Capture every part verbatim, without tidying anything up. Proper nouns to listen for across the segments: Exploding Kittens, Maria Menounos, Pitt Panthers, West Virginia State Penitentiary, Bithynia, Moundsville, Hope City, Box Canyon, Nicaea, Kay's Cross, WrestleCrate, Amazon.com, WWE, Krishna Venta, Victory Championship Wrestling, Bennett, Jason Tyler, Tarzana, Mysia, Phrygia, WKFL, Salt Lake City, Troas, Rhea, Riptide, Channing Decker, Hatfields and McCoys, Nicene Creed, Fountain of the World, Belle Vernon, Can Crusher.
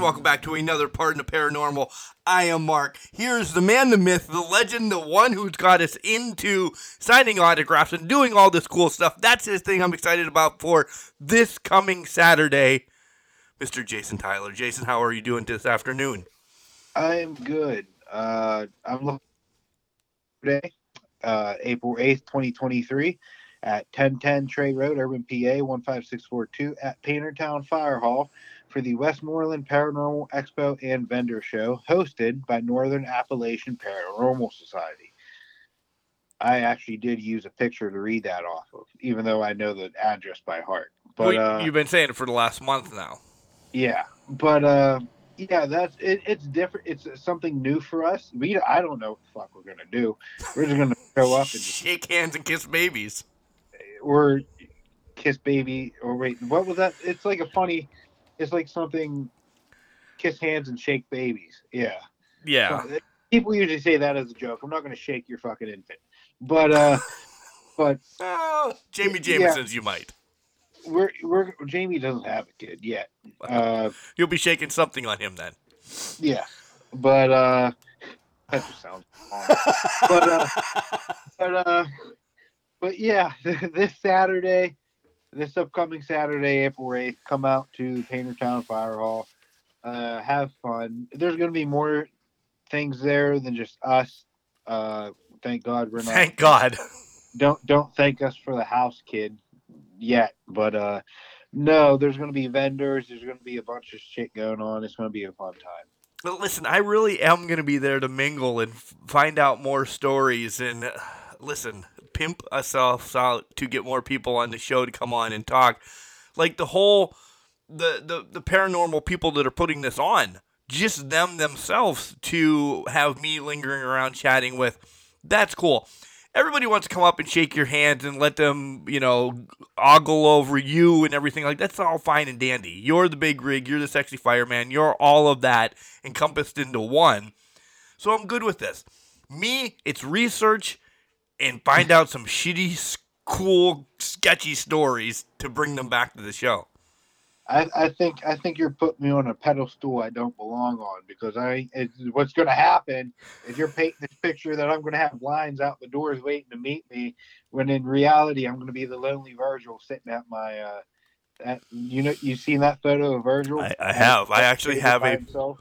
Welcome back to another Part in the Paranormal. I am Mark. Here's the man, the myth, the legend, the one who's got us into signing autographs and doing all this cool stuff. That's his thing I'm excited about for this coming Saturday, Mister Jason Tyler. Jason, how are you doing this afternoon? I am good. Uh, I'm looking today, uh, April eighth, twenty twenty-three at ten ten Trey Road, Urban, P A, one five six four two at Paintertown Fire Hall for the Westmoreland Paranormal Expo and Vendor Show, hosted by Northern Appalachian Paranormal Society. I actually did use a picture to read that off of, even though I know the address by heart. But well, uh, you've been saying it for the last month now. Yeah, but uh, yeah, that's it, it's different. It's something new for us. We I don't know what the fuck we're gonna do. We're just gonna show up and shake hands and kiss babies, or kiss baby, or wait, what was that? It's like a funny. It's like something, kiss hands and shake babies. Yeah. Yeah. So, people usually say that as a joke. I'm not going to shake your fucking infant. But, uh, but. Oh, Jamie Jameson's, yeah. You might. We're, we're, Jamie doesn't have a kid yet. Uh, You'll be shaking something on him then. Yeah. But, uh, that just sounds wrong. but, uh, but, uh, but yeah, this Saturday. This upcoming Saturday, April eighth, come out to Paintertown Fire Hall. Uh, have fun. There's going to be more things there than just us. Uh, thank God we're not. Thank God. Don't don't thank us for the house kid yet. But uh, no, there's going to be vendors. There's going to be a bunch of shit going on. It's going to be a fun time. But listen, I really am going to be there to mingle and find out more stories and uh, listen. Pimp ourselves out to get more people on the show to come on and talk. Like the whole, the, the, the paranormal people that are putting this on, just them themselves to have me lingering around chatting with. That's cool. Everybody wants to come up and shake your hands and let them, you know, ogle over you and everything. Like that's all fine and dandy. You're the big rig. You're the sexy fireman. You're all of that encompassed into one. So I'm good with this. Me, it's research. And find out some shitty, cool, sketchy stories to bring them back to the show. I, I think I think you're putting me on a pedestal I don't belong on because I. It's, what's going to happen is you're painting this picture that I'm going to have lines out the doors waiting to meet me, when in reality I'm going to be the lonely Virgil sitting at my. Uh, at, you know, you seen that photo of Virgil? I, I have. I actually have a. Himself?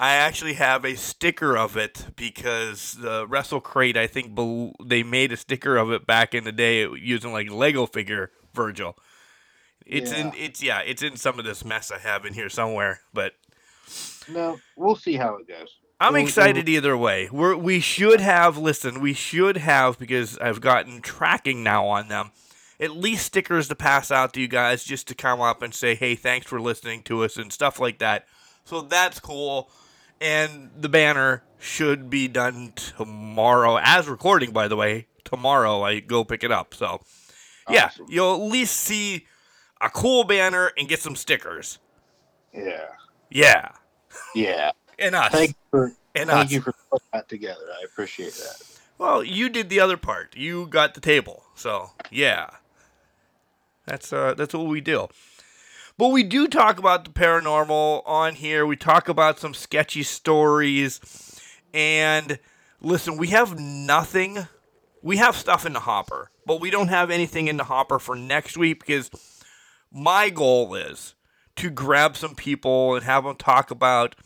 I actually have a sticker of it because the uh, WrestleCrate, I think be- they made a sticker of it back in the day using like Lego figure Virgil. It's yeah. in it's yeah, it's in some of this mess I have in here somewhere, but no, we'll see how it goes. I'm we'll, excited we'll... either way. We we should have listen, we should have because I've gotten tracking now on them. At least stickers to pass out to you guys just to come up and say, "Hey, thanks for listening to us" and stuff like that. So that's cool. And the banner should be done tomorrow, as recording, by the way. Tomorrow I go pick it up. So, yeah, awesome. You'll at least see a cool banner and get some stickers. Yeah. Yeah. Yeah. And us. Thank you for, and thank us. You for putting that together. I appreciate that. Well, you did the other part. You got the table. So, yeah. That's uh, that's what we do. But we do talk about the paranormal on here. We talk about some sketchy stories. And listen, we have nothing. We have stuff in the hopper. But we don't have anything in the hopper for next week because my goal is to grab some people and have them talk about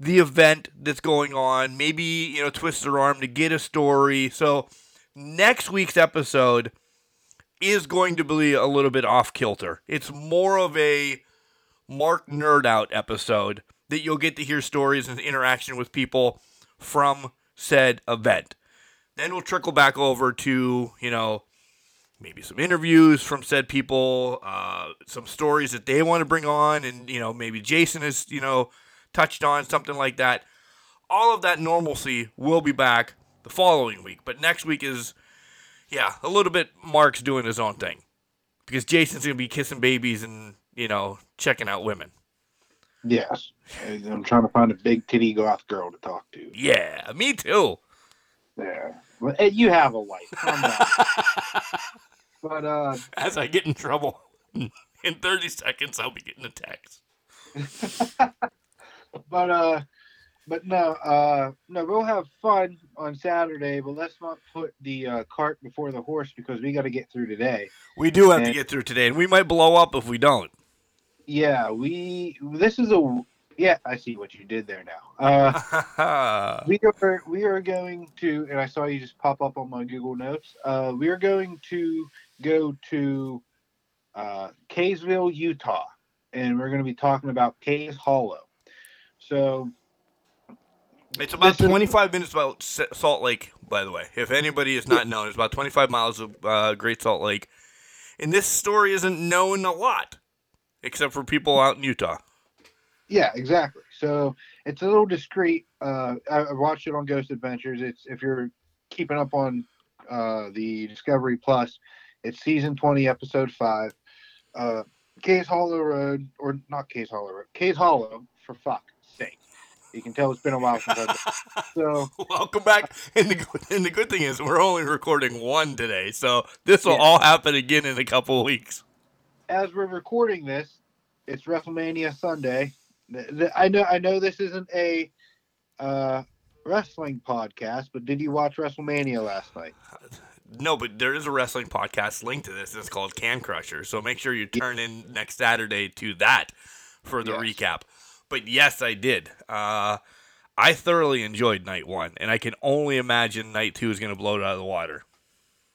the event that's going on. Maybe, you know, twist their arm to get a story. So next week's episode is going to be a little bit off kilter. It's more of a Mark Nerd Out episode that you'll get to hear stories and interaction with people from said event. Then we'll trickle back over to, you know, maybe some interviews from said people, uh, some stories that they want to bring on, and, you know, maybe Jason has, you know, touched on something like that. All of that normalcy will be back the following week, but next week is, yeah, a little bit Mark's doing his own thing, because Jason's going to be kissing babies and, you know, checking out women. Yes. I'm trying to find a big titty goth girl to talk to. Yeah, me too. Yeah. Well, you have a life. Come on. But, uh, as I get in trouble, in thirty seconds, I'll be getting a text. But, uh, but no, uh, no, we'll have fun on Saturday, but let's not put the uh, cart before the horse, because we got to get through today. We do have and, to get through today, and we might blow up if we don't. Yeah, we, this is a, yeah, I see what you did there now. Uh, we are, we are going to, and I saw you just pop up on my Google Notes. Uh, we are going to go to uh, Kaysville, Utah, and we're going to be talking about Kay's Hollow. So it's about twenty-five minutes about Salt Lake, by the way. If anybody is not known, it's about twenty-five miles of uh, Great Salt Lake. And this story isn't known a lot, except for people out in Utah. Yeah, exactly. So it's a little discreet. Uh, I, I watched it on Ghost Adventures. It's, if you're keeping up on uh, the Discovery Plus, it's season twenty, episode five. Uh, Kay's Hollow Road, or not Kay's Hollow Road, Kay's Hollow, for fuck's sake. You can tell it's been a while since I've So welcome back. And the, and the good thing is we're only recording one today, so this will yeah. all happen again in a couple of weeks. As we're recording this, it's WrestleMania Sunday. I know, I know this isn't a uh, wrestling podcast, but did you watch WrestleMania last night? No, but there is a wrestling podcast linked to this. It's called Can Crusher, so make sure you turn in next Saturday to that for the yes. recap. But yes, I did. Uh, I thoroughly enjoyed night one, and I can only imagine night two is going to blow it out of the water.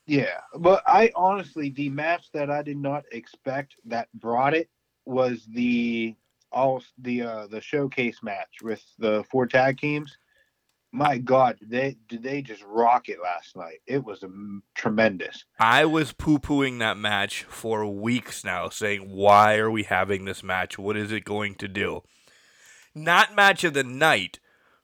Yeah, but I honestly, the match that I did not expect that brought it was the all the uh, the showcase match with the four tag teams. My God, did they did they just rock it last night? It was um, tremendous. I was poo-pooing that match for weeks now, saying, "Why are we having this match? What is it going to do?" Not match of the night,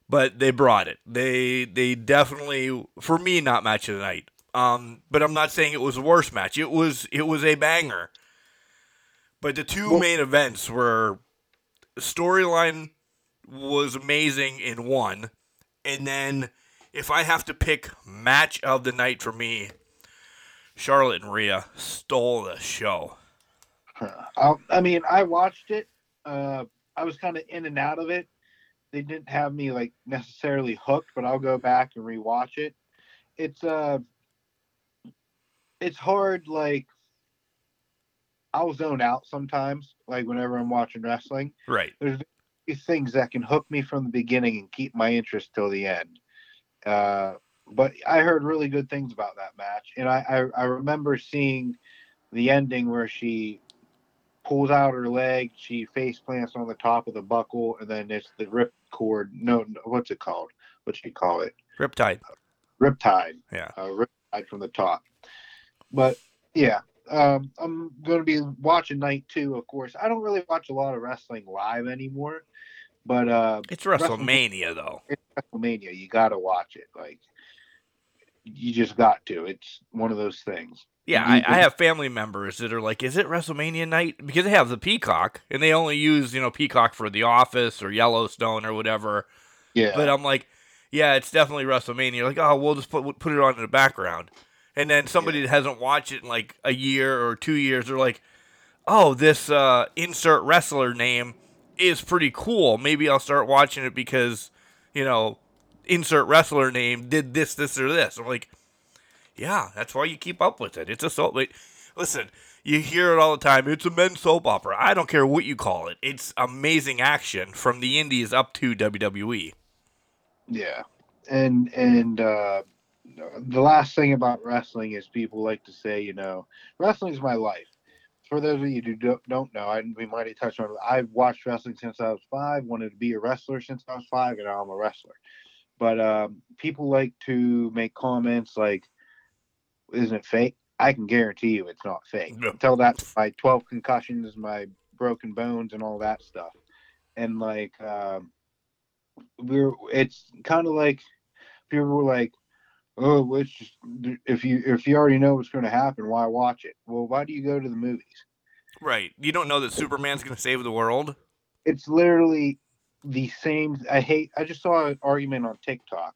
but they brought it. They they definitely, for me, not match of the night. Um, but I'm not saying it was the worst match. It was it was a banger. But the two well, main events were, storyline was amazing in one, and then if I have to pick match of the night for me, Charlotte and Rhea stole the show. I, I mean, I watched it. Uh, I was kind of in and out of it. They didn't have me like necessarily hooked, but I'll go back and rewatch it. It's uh. It's hard, like, I'll zone out sometimes, like, whenever I'm watching wrestling. Right. There's things that can hook me from the beginning and keep my interest till the end. Uh, but I heard really good things about that match. And I, I, I remember seeing the ending where she pulls out her leg, she face plants on the top of the buckle, and then it's the rip cord. No, no what's it called? What you call it? Riptide. Uh, Riptide. Yeah. Uh, Riptide from the top. But, yeah, um, I'm going to be watching night two, of course. I don't really watch a lot of wrestling live anymore. But uh, it's WrestleMania, WrestleMania, though. It's WrestleMania. You got to watch it. Like, you just got to. It's one of those things. Yeah, I, I have family members that are like, is it WrestleMania night? Because they have the Peacock, and they only use, you know, Peacock for The Office or Yellowstone or whatever. Yeah. But I'm like, yeah, it's definitely WrestleMania. You're like, oh, we'll just put put it on in the background. And then somebody yeah. that hasn't watched it in like a year or two years, they're like, oh, this uh, insert wrestler name is pretty cool. Maybe I'll start watching it because, you know, insert wrestler name did this, this, or this. I'm like, yeah, that's why you keep up with it. It's a soap. Like, listen, you hear it all the time. It's a men's soap opera. I don't care what you call it. It's amazing action from the indies up to W W E. Yeah. And, and, uh, the last thing about wrestling is people like to say, you know, wrestling is my life. For those of you who don't know, I, we might have touched on it. I've watched wrestling since I was five, wanted to be a wrestler since I was five, and now I'm a wrestler. But um, people like to make comments like, isn't it fake? I can guarantee you it's not fake. No. Until that's my twelve concussions, my broken bones, and all that stuff. And, like, um, we're it's kind of like people were like, oh, let's just, if you if you already know what's going to happen, why watch it? Well, why do you go to the movies? Right. You don't know that Superman's going to save the world. It's literally the same. I hate. I just saw an argument on TikTok,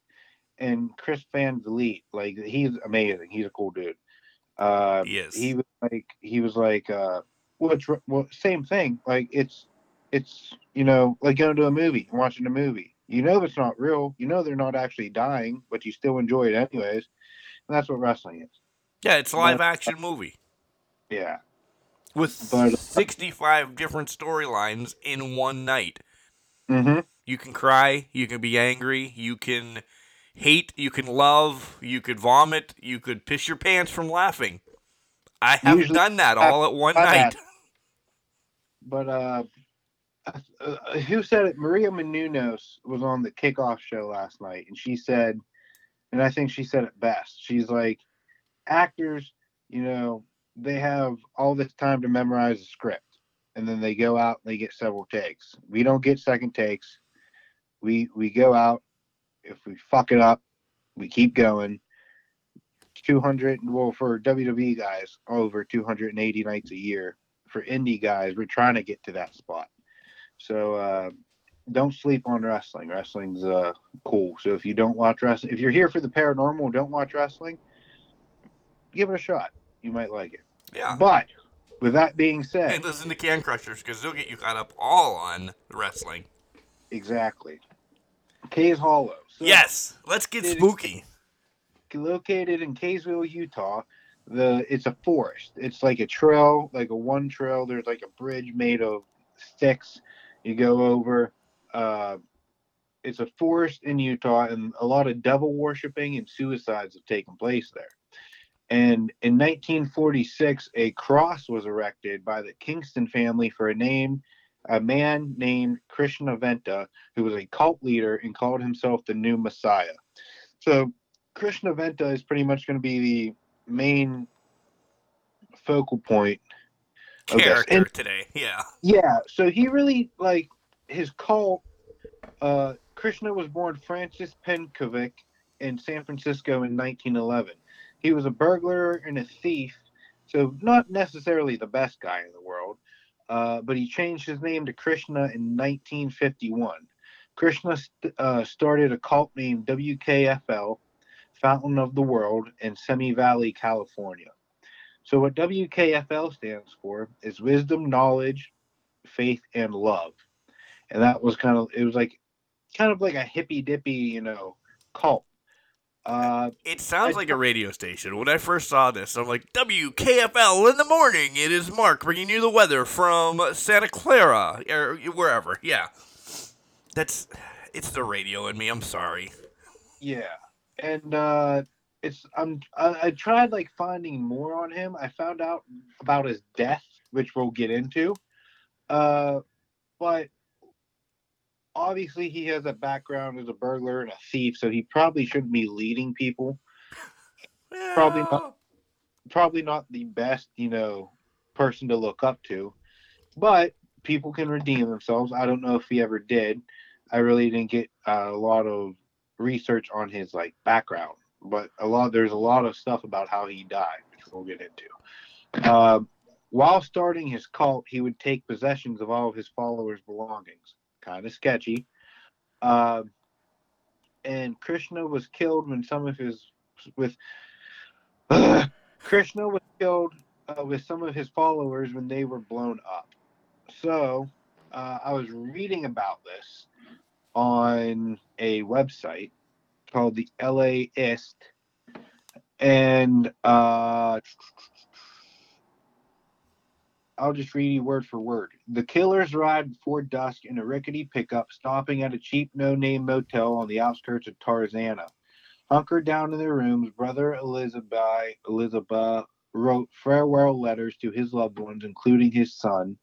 and Chris Van Vliet, like, he's amazing. He's a cool dude. Uh, yes. He was like, he was like, uh, well, it's, well, same thing. Like, it's it's you know, like going to a movie, watching a movie. You know it's not real. You know they're not actually dying, but you still enjoy it anyways. And that's what wrestling is. Yeah, it's a live-action movie. Yeah. With but, uh, sixty-five different storylines in one night. Mm-hmm. You can cry. You can be angry. You can hate. You can love. You could vomit. You could piss your pants from laughing. I haven't done that all at one night. But, uh... Uh, who said it? Maria Menounos was on the kickoff show last night, and she said, and I think she said it best. She's like, actors, you know, they have all this time to memorize a script, and then they go out and they get several takes. We don't get second takes. We we go out. If we fuck it up, we keep going. two hundred, well, for W W E guys, over two hundred eighty nights a year. For indie guys, we're trying to get to that spot. So uh, don't sleep on wrestling. Wrestling's uh, cool. So if you don't watch wrestling, if you're here for the paranormal and don't watch wrestling, give it a shot. You might like it. Yeah. But with that being said, and listen to Can Crushers, because they'll get you caught up all on the wrestling. Exactly. Kay's Hollow. So yes. Let's get spooky. Located in Kaysville, Utah. The it's a forest. It's like a trail, like a one trail. There's like a bridge made of sticks. You go over, uh, it's a forest in Utah, and a lot of devil worshipping and suicides have taken place there. And in nineteen forty-six, a cross was erected by the Kingston family for a name, a man named Krishna Venta, who was a cult leader and called himself the new Messiah. So Krishna Venta is pretty much going to be the main focal point character and, today, yeah. Yeah, so he really, like, his cult, uh, Krishna was born Francis Penkovic in San Francisco in nineteen eleven. He was a burglar and a thief, so not necessarily the best guy in the world, uh, but he changed his name to Krishna in nineteen fifty-one. Krishna st- uh, started a cult named W K F L, Fountain of the World, in Simi Valley, California. So what W K F L stands for is wisdom, knowledge, faith, and love. And that was kind of, it was like, kind of like a hippy dippy, you know, cult. Uh, it sounds I, like a radio station. When I first saw this, I'm like, W K F L in the morning. It is Mark bringing you the weather from Santa Clara or wherever. Yeah. That's, it's the radio in me. I'm sorry. Yeah. And, uh, It's I'm I, I tried like finding more on him. I found out about his death, which we'll get into. Uh, but obviously he has a background as a burglar and a thief, so he probably shouldn't be leading people. Yeah. Probably not. Probably not the best, you know, person to look up to. But people can redeem themselves. I don't know if he ever did. I really didn't get uh, a lot of research on his like background. But a lot there's a lot of stuff about how he died, which we'll get into. Uh, while starting his cult, he would take possessions of all of his followers' belongings. Kind of sketchy. Uh, and Krishna was killed when some of his with uh, Krishna was killed uh, with some of his followers when they were blown up. So uh, I was reading about this on a website called the L A ist, and uh, I'll just read you word for word. The killers arrived before dusk in a rickety pickup, stopping at a cheap no-name motel on the outskirts of Tarzana. Hunkered down in their rooms, Brother Elizabeth, Elizabeth wrote farewell letters to his loved ones, including his son.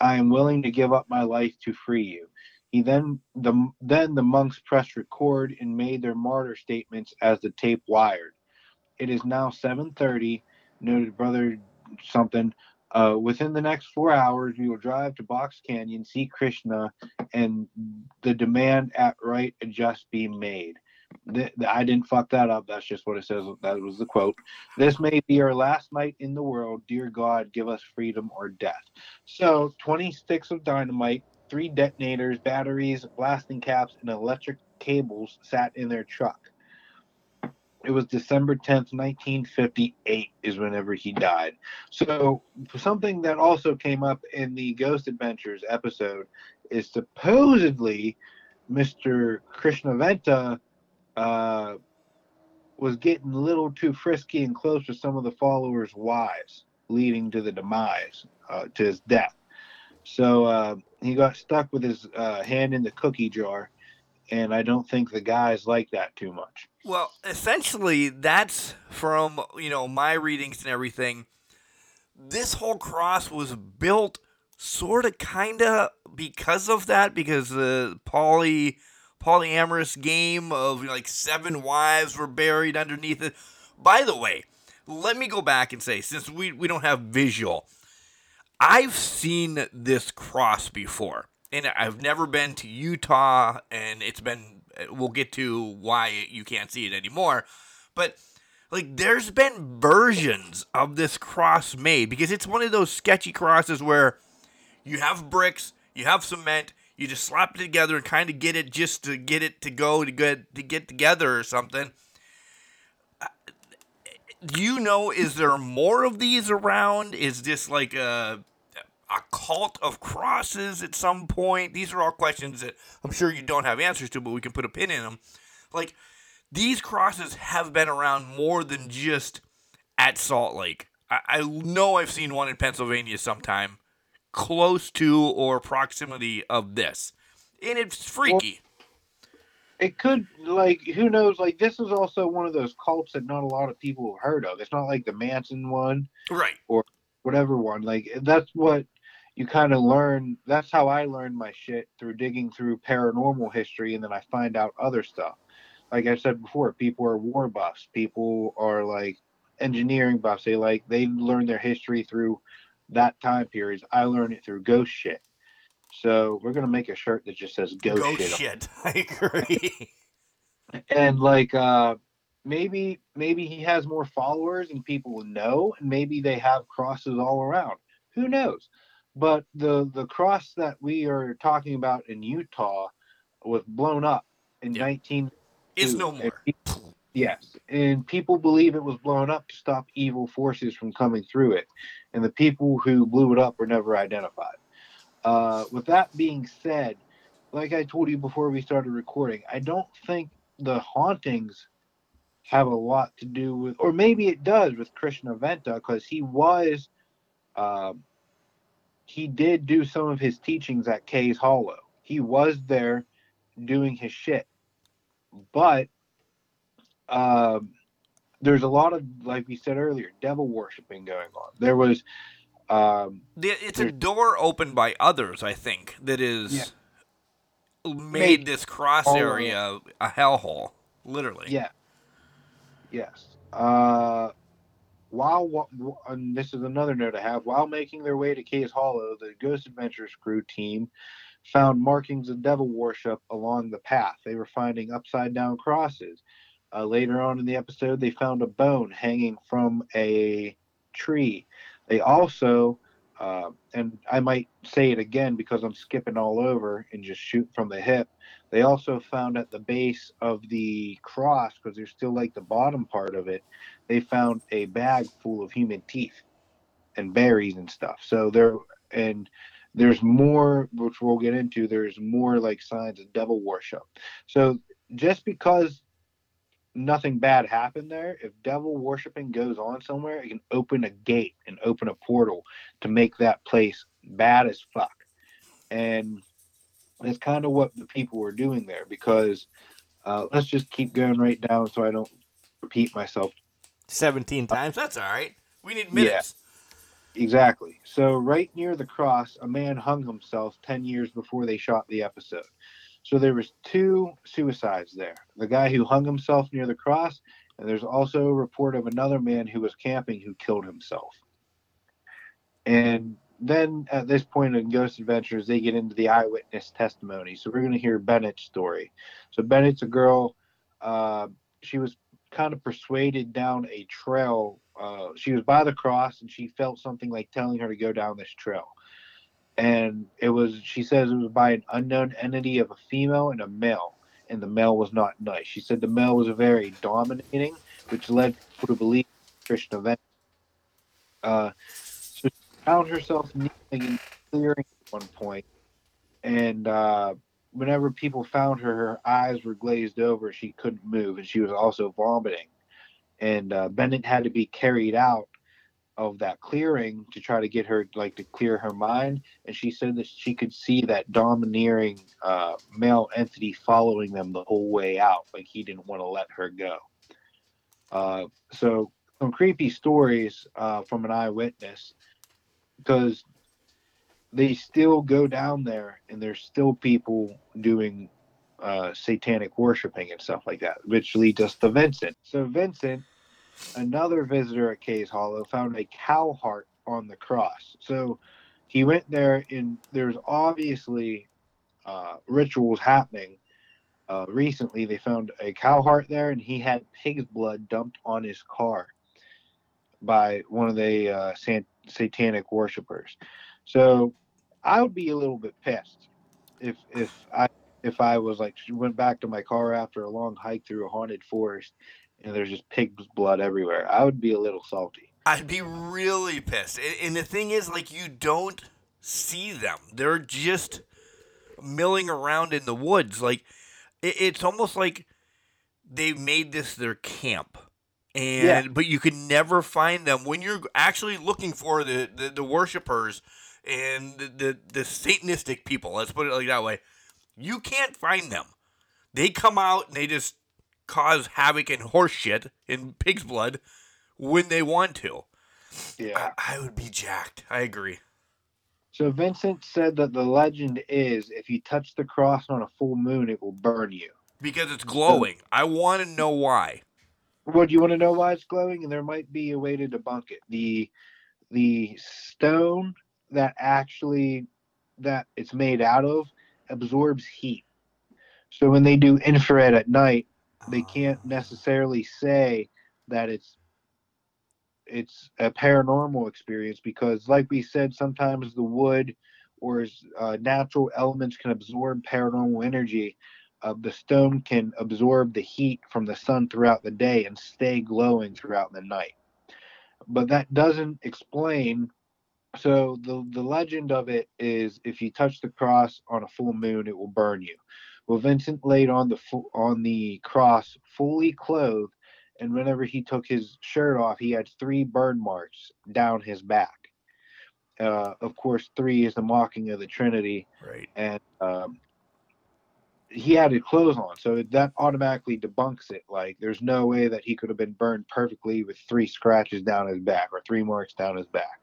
I am willing to give up my life to free you. He then the then the monks pressed record and made their martyr statements as the tape wired. It is now seven thirty, noted Brother something. Uh, within the next four hours, we will drive to Box Canyon, see Krishna, and the demand at right adjust be made. The, the, I didn't fuck that up. That's just what it says. That was the quote. This may be our last night in the world. Dear God, give us freedom or death. So twenty sticks of dynamite, three detonators, batteries, blasting caps, and electric cables sat in their truck. It was December tenth, nineteen fifty-eight is whenever he died. So something that also came up in the Ghost Adventures episode is supposedly Mister Krishna Venta uh, was getting a little too frisky and close with some of the followers' wives, leading to the demise, uh, to his death. So uh, he got stuck with his uh, hand in the cookie jar. And I don't think the guys like that too much. Well, essentially, that's from, you know, my readings and everything. This whole cross was built sort of, kind of because of that, because the poly polyamorous game of, you know, like seven wives were buried underneath it. By the way, let me go back and say, since we, we don't have visual, I've seen this cross before. And I've never been to Utah, and it's been, we'll get to why you can't see it anymore, but, like, there's been versions of this cross made, because it's one of those sketchy crosses where you have bricks, you have cement, you just slap it together and kind of get it just to get it to go, to get, to get together or something. Do you know, is there more of these around? Is this, like, a... a cult of crosses at some point? These are all questions that I'm sure you don't have answers to, but we can put a pin in them. Like, these crosses have been around more than just at Salt Lake. I, I know I've seen one in Pennsylvania sometime close to or proximity of this. And it's freaky. Well, it could, like, who knows? Like, this is also one of those cults that not a lot of people have heard of. It's not like the Manson one. Right. Or whatever one. Like, that's what... you kind of learn, that's how I learned my shit, through digging through paranormal history, and then I find out other stuff. Like I said before, people are war buffs. People are, like, engineering buffs. They, like, they learn their history through that time period. I learned it through ghost shit. So we're going to make a shirt that just says ghost, ghost shit. shit. I agree. And, like, uh, maybe, maybe he has more followers and people know, and maybe they have crosses all around. Who knows? But the, the cross that we are talking about in Utah was blown up in yeah. nineteen. It's no more. People, yes, and people believe it was blown up to stop evil forces from coming through it, and the people who blew it up were never identified. Uh, with that being said, like I told you before we started recording, I don't think the hauntings have a lot to do with, or maybe it does with Krishna Venta, because he was. Uh, He did do some of his teachings at Kay's Hollow. He was there doing his shit. But um, there's a lot of, like we said earlier, devil worshiping going on. There was... Um, it's a door opened by others, I think, that is yeah. made, made this cross area a hellhole, literally. Yeah. Yes. Uh... While, and this is another note I have, while making their way to Kay's Hollow, the Ghost Adventures crew team found markings of devil worship along the path. They were finding upside-down crosses. Uh, later on in the episode, they found a bone hanging from a tree. They also, uh, and I might say it again because I'm skipping all over and just shooting from the hip, they also found at the base of the cross, because there's still like the bottom part of it, they found a bag full of human teeth and berries and stuff. So there, and there's more, which we'll get into, there's more like signs of devil worship. So just because nothing bad happened there, if devil worshiping goes on somewhere, it can open a gate and open a portal to make that place bad as fuck. And that's kind of what the people were doing there, because Uh, let's just keep going right now so I don't repeat myself. seventeen times? That's all right. We need minutes. Yeah, exactly. So right near the cross, a man hung himself ten years before they shot the episode. So there was two suicides there. The guy who hung himself near the cross, and there's also a report of another man who was camping who killed himself. And then at this point in Ghost Adventures, they get into the eyewitness testimony. So we're going to hear Bennett's story. So Bennett's a girl. Uh, she was kind of persuaded down a trail. Uh, she was by the cross, and she felt something like telling her to go down this trail. And it was, she says it was by an unknown entity of a female and a male, and the male was not nice. She said the male was very dominating, which led people to believe Krishna Venta. Uh, so she found herself kneeling in a clearing at one point, and uh, whenever people found her, her eyes were glazed over. She couldn't move, and she was also vomiting. And uh, Bennett had to be carried out of that clearing to try to get her, like, to clear her mind. And she said that she could see that domineering uh, male entity following them the whole way out. Like, he didn't want to let her go. Uh, so some creepy stories uh, from an eyewitness, because they still go down there and there's still people doing uh, satanic worshiping and stuff like that, which leads us to Vincent. So Vincent, another visitor at Kay's Hollow, found a cow heart on the cross. So he went there, and there's obviously uh, rituals happening. Uh, recently, they found a cow heart there, and he had pig's blood dumped on his car by one of the uh, san- satanic worshipers. So I would be a little bit pissed if if I if I was like went back to my car after a long hike through a haunted forest, and there's just pig's blood everywhere. I would be a little salty. I'd be really pissed. And the thing is, like, you don't see them. They're just milling around in the woods. Like, it's almost like they made this their camp. And yeah. But you can never find them. When you're actually looking for the, the, the worshipers and the, the, the Satanistic people, let's put it like that way, you can't find them. They come out and they just cause havoc and horse shit and pig's blood when they want to. Yeah. I, I would be jacked. I agree. So Vincent said that the legend is if you touch the cross on a full moon, it will burn you. Because it's glowing. So, I want to know why. Well, do you want to know why it's glowing? And there might be a way to debunk it. The the stone that actually that it's made out of absorbs heat. So when they do infrared at night, they can't necessarily say that it's it's a paranormal experience because, like we said, sometimes the wood or uh, natural elements can absorb paranormal energy. Uh, the stone can absorb the heat from the sun throughout the day and stay glowing throughout the night. But that doesn't explain. So the, the legend of it is if you touch the cross on a full moon, it will burn you. Well, Vincent laid on the fo- on the cross fully clothed, and whenever he took his shirt off, he had three burn marks down his back. Uh, of course, three is the mocking of the Trinity, right? And um, he had his clothes on, so that automatically debunks it. Like, there's no way that he could have been burned perfectly with three scratches down his back or three marks down his back.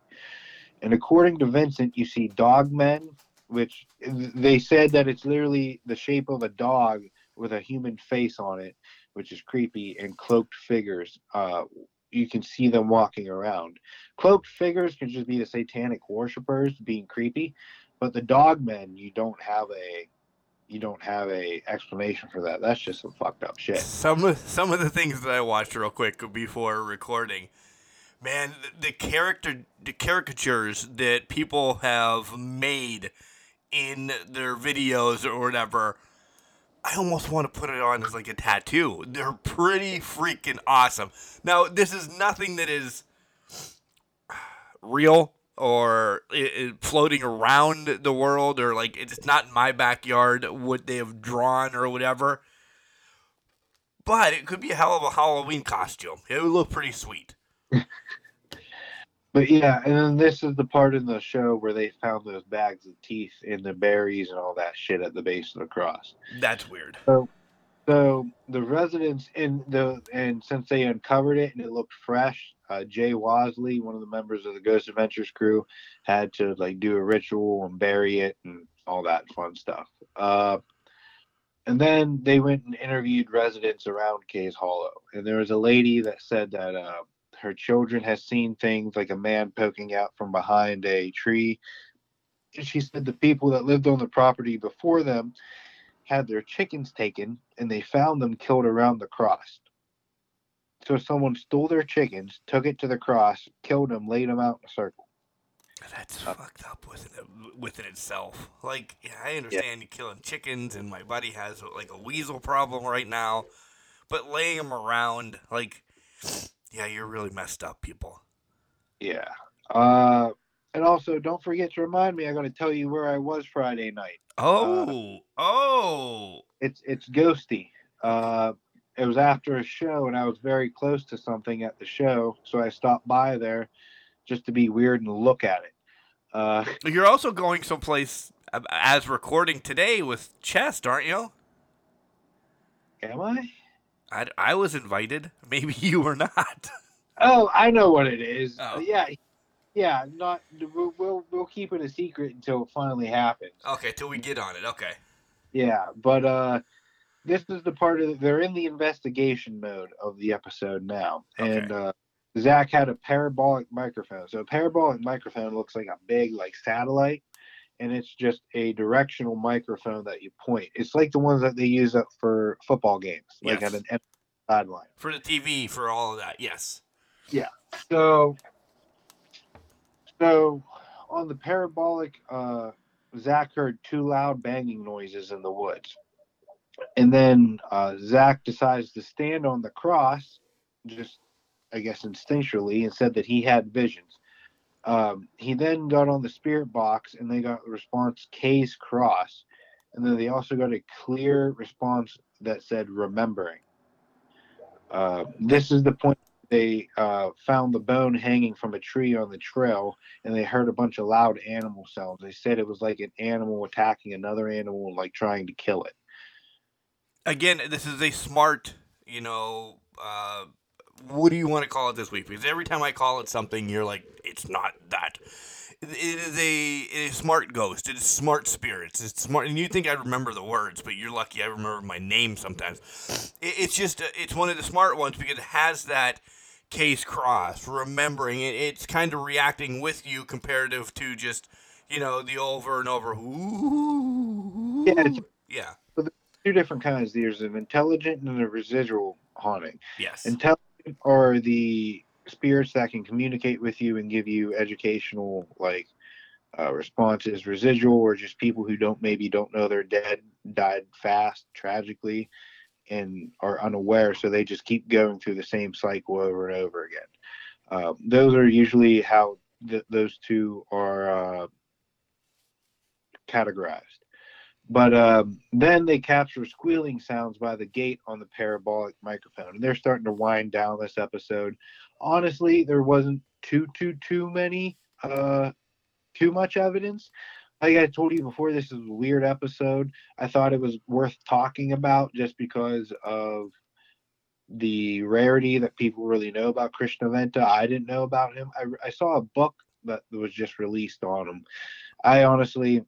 And according to Vincent, you see dog men, which they said that it's literally the shape of a dog with a human face on it, which is creepy, and cloaked figures. Uh, you can see them walking around. Cloaked figures can just be the satanic worshipers being creepy, but the dog men, you don't have a you don't have a explanation for that. That's just some fucked up shit. Some of, some of the things that I watched real quick before recording. Man, the, the character the caricatures that people have made in their videos or whatever, I almost want to put it on as like a tattoo. They're pretty freaking awesome. Now, this is nothing that is real or floating around the world or like it's not in my backyard what they have drawn or whatever. But it could be a hell of a Halloween costume. It would look pretty sweet. But yeah, and then this is the part in the show where they found those bags of teeth and the berries and all that shit at the base of the cross. That's weird. So, So the residents in the, and since they uncovered it and it looked fresh, uh, Jay Wosley, one of the members of the Ghost Adventures crew, had to like do a ritual and bury it and all that fun stuff. Uh, and then they went and interviewed residents around Kay's Hollow. And there was a lady that said that uh, her children has seen things like a man poking out from behind a tree. She said the people that lived on the property before them had their chickens taken, and they found them killed around the cross. So someone stole their chickens, took it to the cross, killed them, laid them out in a circle. That's uh, fucked up within, within itself. Like, I understand yeah. you're killing chickens, and my buddy has, like, a weasel problem right now. But laying them around, like, yeah, you're really messed up, people. Yeah. Uh, and also, don't forget to remind me, I got to tell you where I was Friday night. Oh, uh, oh. It's it's ghosty. Uh, it was after a show, and I was very close to something at the show, so I stopped by there just to be weird and look at it. Uh, You're also going someplace as recording today with Chest, aren't you? Am I? I, I was invited. Maybe you were not. Oh, I know what it is. Oh. Yeah. Yeah, not we'll, we'll we'll keep it a secret until it finally happens. Okay, till we get on it. Okay. Yeah, but uh, this is the part of the, they're in the investigation mode of the episode now, okay. and uh, Zach had a parabolic microphone. So a parabolic microphone looks like a big like satellite, and it's just a directional microphone that you point. It's like the ones that they use up for football games, yes. like at an sideline for the T V for all of that. Yes. Yeah. So. So, on the parabolic, uh, Zach heard two loud banging noises in the woods. And then uh, Zach decides to stand on the cross, just, I guess, instinctually, and said that he had visions. Um, he then got on the spirit box, and they got the response, Kay's Cross. And then they also got a clear response that said, remembering. Uh, this is the point. They uh, found the bone hanging from a tree on the trail, and they heard a bunch of loud animal sounds. They said it was like an animal attacking another animal, like trying to kill it. Again, this is a smart, you know, uh, what do you want to call it this week? Because every time I call it something, you're like, it's not that. It is a, it is smart ghost. It is smart spirits. It's smart, and you think I remember the words, but you're lucky I remember my name sometimes. It, it's just, it's one of the smart ones because it has that. Kay's Cross, remembering it, it's kind of reacting with you comparative to just, you know, the over and over. Ooh, yeah, it's, yeah. So there's two different kinds. There's an intelligent and a residual haunting. Yes. Intelligent are the spirits that can communicate with you and give you educational like uh, responses. Residual or just people who don't maybe don't know they're dead, died fast, tragically. And are unaware, so they just keep going through the same cycle over and over again. Uh, those are usually how th- those two are uh, categorized. But um, then they capture squealing sounds by the gate on the parabolic microphone, and they're starting to wind down this episode. Honestly, there wasn't too, too, too many, uh, too much evidence. Like I told you before, this is a weird episode. I thought it was worth talking about just because of the rarity that people really know about Krishna Venta. I didn't know about him. I, I saw a book that was just released on him. I honestly,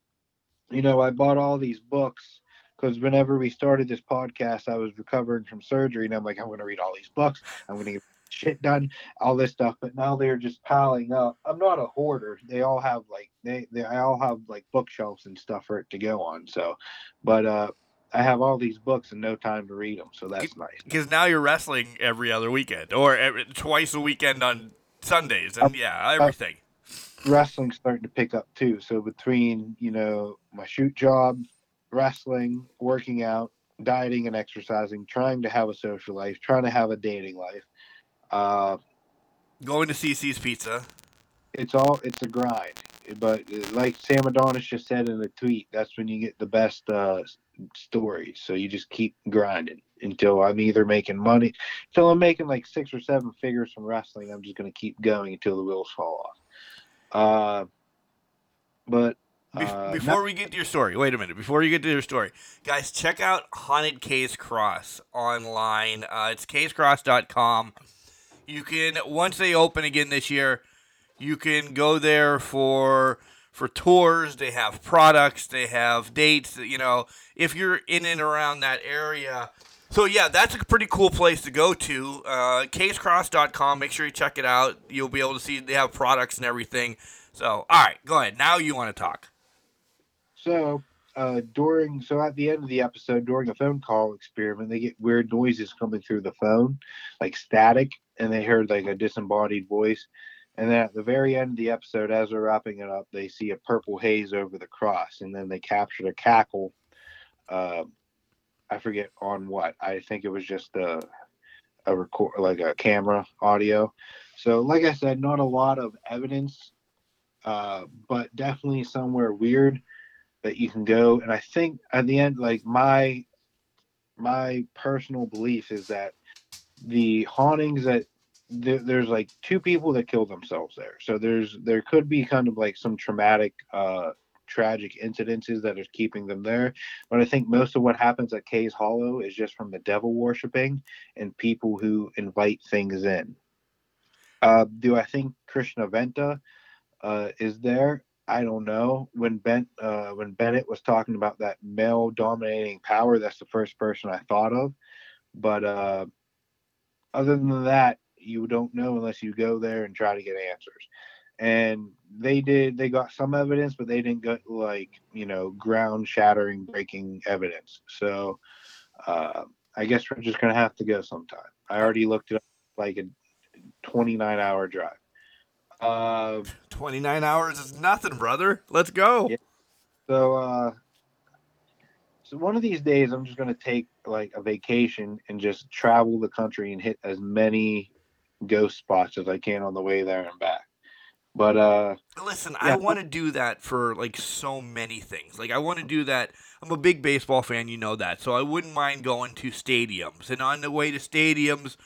you know, I bought all these books because whenever we started this podcast, I was recovering from surgery, and I'm like, I'm going to read all these books. I'm going to get shit done, all this stuff, but now they're just piling up. I'm not a hoarder. They all have like they they I all have like bookshelves and stuff for it to go on. So, but uh, I have all these books and no time to read them. So that's nice. Because now you're wrestling every other weekend or every, twice a weekend on Sundays, and I, yeah, everything. I, wrestling's starting to pick up too. So between you know my shoot job, wrestling, working out, dieting and exercising, trying to have a social life, trying to have a dating life. Uh, going to C C's Pizza. It's all, it's a grind, but like Sam Adonis just said in a tweet, that's when you get the best, uh, stories. So you just keep grinding until I'm either making money, until I'm making like six or seven figures from wrestling. I'm just going to keep going until the wheels fall off. Uh, but, uh, before no. we get to your story, wait a minute. Before you get to your story, guys, check out Haunted Kays Cross online. Uh, it's Kays Cross dot com. You can, once they open again this year, you can go there for for tours. They have products. They have dates. You know, if you're in and around that area. So, yeah, that's a pretty cool place to go to. Uh, Kays Cross dot com. Make sure you check it out. You'll be able to see they have products and everything. So, all right, go ahead. Now you want to talk. So, uh, during so at the end of the episode, during a phone call experiment, they get weird noises coming through the phone, like static, and they heard like a disembodied voice. And then at the very end of the episode, as they're wrapping it up, they see a purple haze over the cross, and then they captured a cackle. Uh, I forget on what. I think it was just a, a record, like a camera audio. So, like I said, not a lot of evidence, uh, but definitely somewhere weird that you can go. And I think at the end, like my my personal belief is that the hauntings that th- there's like two people that killed themselves there. So there's there could be kind of like some traumatic. Uh, tragic incidences that are keeping them there, but I think most of what happens at Kay's Hollow is just from the devil worshiping and people who invite things in. Uh, do I think Krishna Venta uh, is there? I don't know. When Ben uh, when Bennett was talking about that male dominating power, that's the first person I thought of. But uh, other than that, you don't know unless you go there and try to get answers. And they did, they got some evidence, but they didn't get like, you know, ground shattering, breaking evidence. So uh, I guess we're just going to have to go sometime. I already looked it up, like a twenty-nine hour drive. Uh, twenty-nine hours is nothing, brother. Let's go. Yeah. So, uh, so one of these days I'm just going to take like a vacation and just travel the country and hit as many ghost spots as I can on the way there and back. But uh, listen, yeah. I want to do that for like so many things. Like I want to do that. I'm a big baseball fan, you know that. So I wouldn't mind going to stadiums. And on the way to stadiums,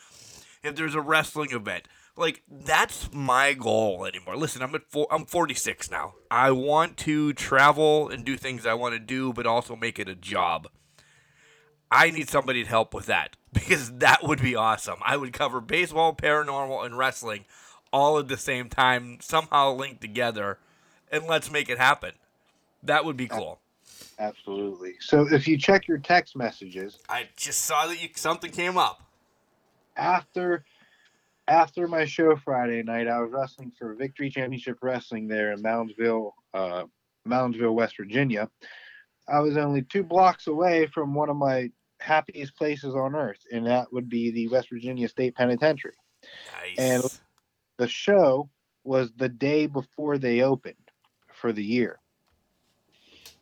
if there's a wrestling event, like that's my goal anymore. Listen, I'm at four, I'm forty-six now. I want to travel and do things I want to do, but also make it a job. I need somebody to help with that because that would be awesome. I would cover baseball, paranormal, and wrestling all at the same time, somehow linked together, and let's make it happen. That would be cool. Absolutely. So if you check your text messages, I just saw that you, something came up. After after my show Friday night, I was wrestling for Victory Championship Wrestling there in Moundsville, uh, Moundsville, West Virginia. I was only two blocks away from one of my happiest places on earth, and that would be the West Virginia State Penitentiary. Nice. And the show was the day before they opened for the year.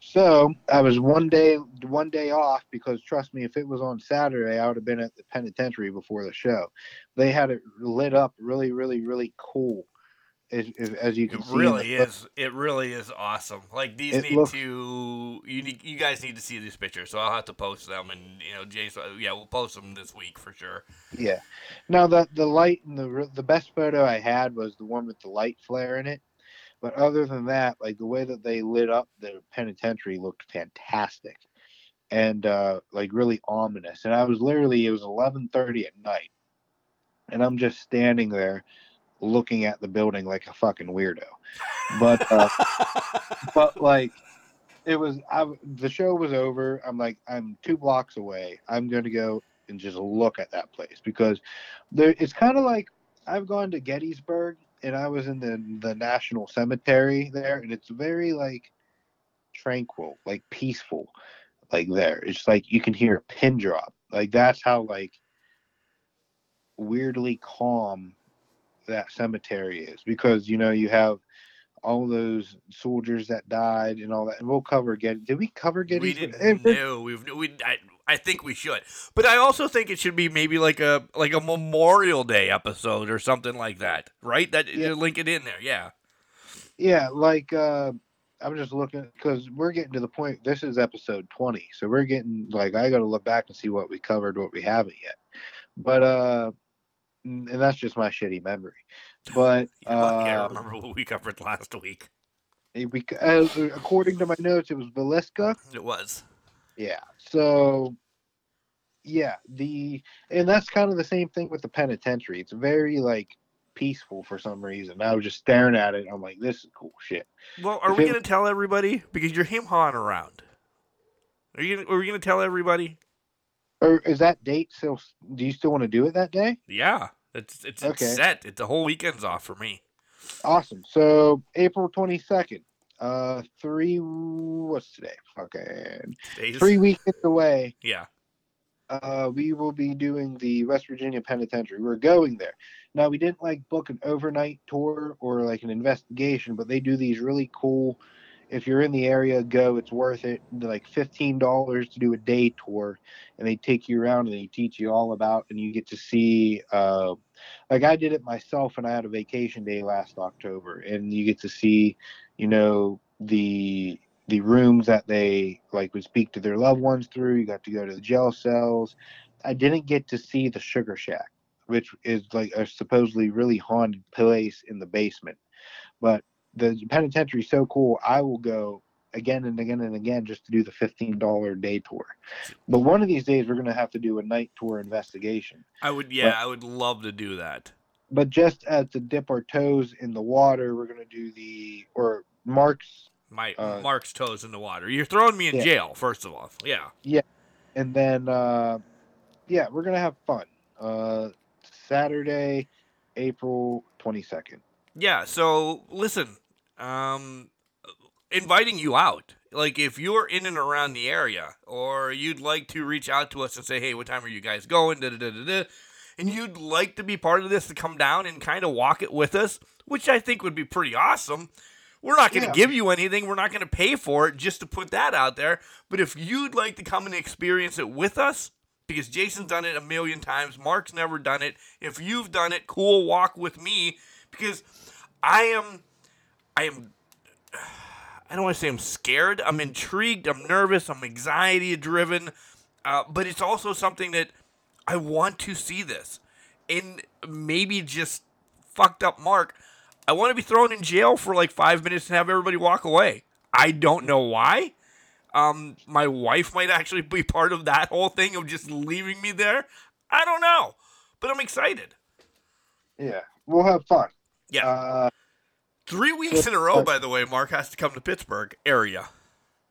So I was one day one day off because, trust me, if it was on Saturday, I would have been at the penitentiary before the show. They had it lit up really, really, really cool, as, as you can it see. It really is. It really is awesome. Like, these it need looks, to – you need, you guys need to see these pictures, so I'll have to post them. And, you know, Jason, yeah, we'll post them this week for sure. Yeah. Now, the, the light and the the best photo I had was the one with the light flare in it. But other than that, like, the way that they lit up the penitentiary looked fantastic and, uh, like, really ominous. And I was literally – it was eleven thirty at night, and I'm just standing there looking at the building like a fucking weirdo, but uh, but like it was I, the show was over. I'm like, I'm two blocks away. I'm going to go and just look at that place because there, it's kind of like I've gone to Gettysburg and I was in the, the National Cemetery there, and it's very like tranquil, like peaceful, like there. It's like you can hear a pin drop. Like that's how like weirdly calm that cemetery is, because you know you have all those soldiers that died and all that, and we'll cover again. Did we cover Gettysburg? We didn't. No, we've we. I, I think we should, but I also think it should be maybe like a like a Memorial Day episode or something like that, right? That yeah. Link it in there, yeah. Yeah, like uh, I'm just looking because we're getting to the point. This is episode twenty, so we're getting like I got to look back and see what we covered, what we haven't yet, but uh. And that's just my shitty memory. But uh, yeah, I remember what we covered last week. We, uh, according to my notes, it was Valeska. It was. Yeah. So, yeah, the and that's kind of the same thing with the penitentiary. It's very like peaceful for some reason. I was just staring at it. I'm like, this is cool shit. Well, are if we it, gonna tell everybody because you're him hawing around? Are you? Are we gonna tell everybody? Or is that date still? Do you still want to do it that day? Yeah, it's it's, okay. it's set. It's the whole weekend's off for me. Awesome. So April twenty-second, uh, three. What's today? Okay, Today's... three weekends away. Yeah. Uh, we will be doing the West Virginia Penitentiary. We're going there. Now, we didn't, like, book an overnight tour or, like, an investigation, but they do these really cool, if you're in the area, go, it's worth it. They're like fifteen dollars to do a day tour, and they take you around and they teach you all about, and you get to see, uh, like, I did it myself, and I had a vacation day last October, and you get to see, you know, the... the rooms that they like would speak to their loved ones through. You got to go to the jail cells. I didn't get to see the Sugar Shack, which is like a supposedly really haunted place in the basement. But the penitentiary is so cool. I will go again and again and again just to do the fifteen dollar day tour. But one of these days we're going to have to do a night tour investigation. I would, yeah, but, I would love to do that. But just as to dip our toes in the water, we're going to do the, or Mark's, My uh, Mark's toes in the water. You're throwing me in yeah. jail, first of all. Yeah. Yeah. And then, uh, yeah, we're going to have fun. Uh, Saturday, April twenty-second. Yeah. So, listen, um, inviting you out. Like, if you're in and around the area or you'd like to reach out to us and say, hey, what time are you guys going? Da, da, da, da, da. And you'd like to be part of this, to come down and kind of walk it with us, which I think would be pretty awesome. We're not going to yeah. give you anything. We're not going to pay for it, just to put that out there. But if you'd like to come and experience it with us, because Jason's done it a million times. Mark's never done it. If you've done it, cool, walk with me. Because I am, I am, I don't want to say I'm scared. I'm intrigued. I'm nervous. I'm anxiety driven. Uh, but it's also something that I want to see this. And maybe just fucked up Mark. I want to be thrown in jail for like five minutes and have everybody walk away. I don't know why. Um, my wife might actually be part of that whole thing of just leaving me there. I don't know, but I'm excited. Yeah, we'll have fun. Yeah. Uh, Three weeks in a row, by the way, Mark has to come to Pittsburgh area.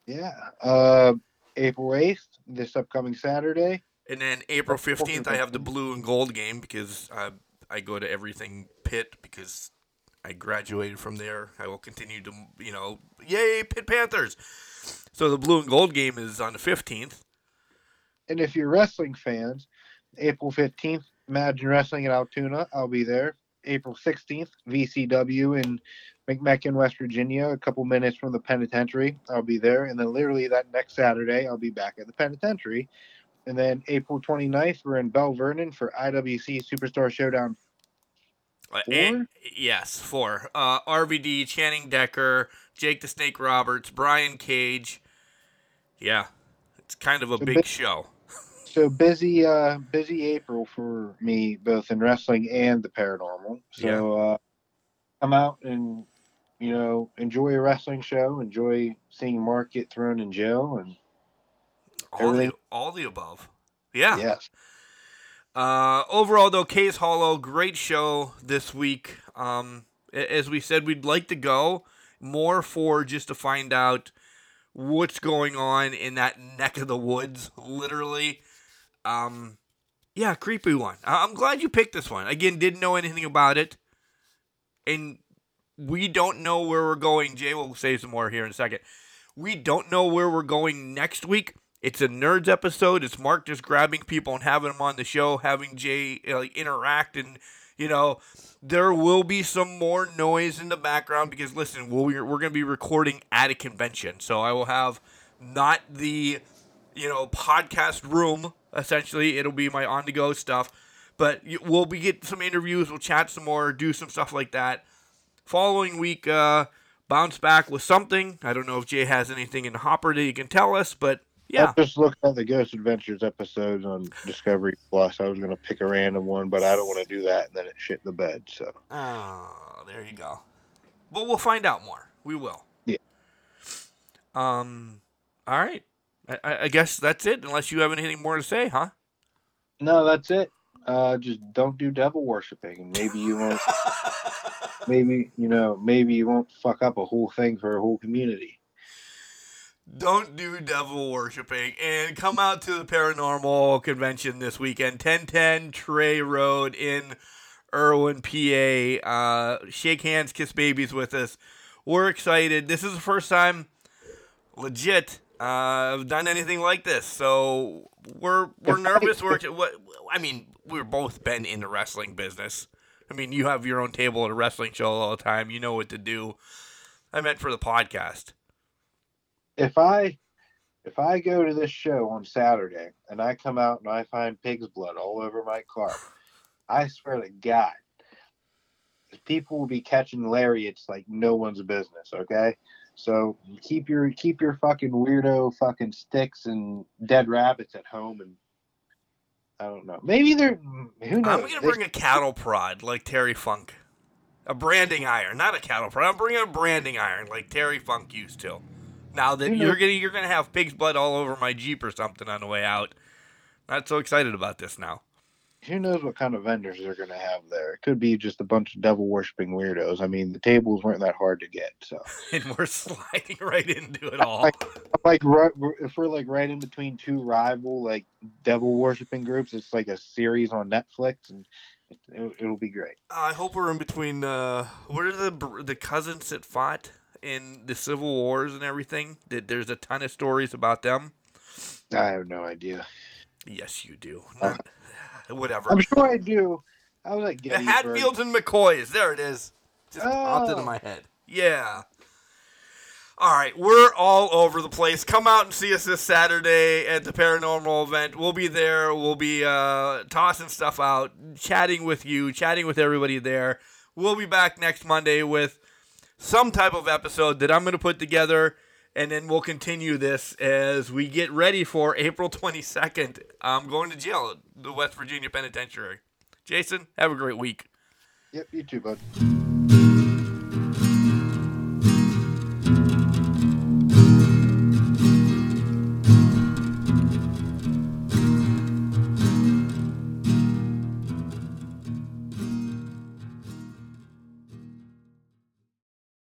Yeah. Uh, April eighth, this upcoming Saturday. And then April fifteenth, I have the blue and gold game because I, I go to everything Pitt because... I graduated from there. I will continue to, you know, yay, Pitt Panthers. So the blue and gold game is on the fifteenth. And if you're wrestling fans, April fifteenth, Imagine Wrestling in Altoona. I'll be there. April sixteenth, V C W in McMeekin, West Virginia, a couple minutes from the penitentiary. I'll be there. And then literally that next Saturday, I'll be back at the penitentiary. And then April twenty-ninth, we're in Belle Vernon for I W C Superstar Showdown. Four? And, yes, four. Uh, R V D, Channing Decker, Jake the Snake Roberts, Brian Cage. Yeah, it's kind of a so big busy, show. So busy uh, busy April for me, both in wrestling and the paranormal. So yeah. uh, come out and, you know, enjoy a wrestling show, enjoy seeing Mark get thrown in jail. and All, the, all the above. Yeah. Yes. Uh, overall, though, Kay's Hollow, great show this week. Um, as we said, we'd like to go more for just to find out what's going on in that neck of the woods, literally. Um, yeah, creepy one. I- I'm glad you picked this one. Again, didn't know anything about it, and we don't know where we're going. Jay will say some more here in a second. We don't know where we're going next week. It's a Nerds episode. It's Mark just grabbing people and having them on the show, having Jay uh, interact. And, you know, there will be some more noise in the background because, listen, we'll, we're we're going to be recording at a convention. So I will have not the, you know, podcast room, essentially. It'll be my on-the-go stuff. But we'll be getting some interviews. We'll chat some more, do some stuff like that. Following week, uh, bounce back with something. I don't know if Jay has anything in the hopper that he can tell us, but... Yeah. I just looked at the Ghost Adventures episodes on Discovery Plus. I was going to pick a random one, but I don't want to do that, and then it shit in the bed. So. Oh, there you go. But we'll find out more. We will. Yeah. Um, all right. I, I guess that's it, unless you have anything more to say, huh? No, that's it. Uh, just don't do devil worshiping. Maybe you won't. maybe you know. Maybe you won't fuck up a whole thing for a whole community. Don't do devil worshiping, and come out to the paranormal convention this weekend, ten ten Trey Road in Irwin, P A. Uh, shake hands, kiss babies with us. We're excited. This is the first time, legit, uh, I've done anything like this, so we're we're nervous. We're I mean, we've both been in the wrestling business. I mean, you have your own table at a wrestling show all the time. You know what to do. I meant for the podcast. If I if I go to this show on Saturday and I come out and I find pig's blood all over my car, I swear to God, people will be catching lariats like no one's business, okay? So keep your keep your fucking weirdo fucking sticks and dead rabbits at home, and I don't know. Maybe they're who knows. I'm gonna bring a cattle prod like Terry Funk. A branding iron, not a cattle prod. I'm bringing a branding iron like Terry Funk used to. Now that you're gonna you're gonna have pig's blood all over my Jeep or something on the way out. Not so excited about this now. Who knows what kind of vendors they're gonna have there? It could be just a bunch of devil worshipping weirdos. I mean, the tables weren't that hard to get, so. And we're sliding right into it all. Like, like right, if we're like right in between two rival like devil worshipping groups, it's like a series on Netflix, and it, it'll be great. I hope we're in between. Uh, what are the the cousins that fought in the Civil Wars and everything? There's a ton of stories about them. I have no idea. Yes, you do. Uh, Whatever. I'm sure I do. I was like, the Hatfields and McCoys. There it is. Just oh. popped into my head. Yeah. All right, we're all over the place. Come out and see us this Saturday at the paranormal event. We'll be there. We'll be uh, tossing stuff out, chatting with you, chatting with everybody there. We'll be back next Monday with some type of episode that I'm going to put together, and then we'll continue this as we get ready for April twenty-second. I'm going to jail at the West Virginia Penitentiary. Jason, have a great week. Yep, you too, bud.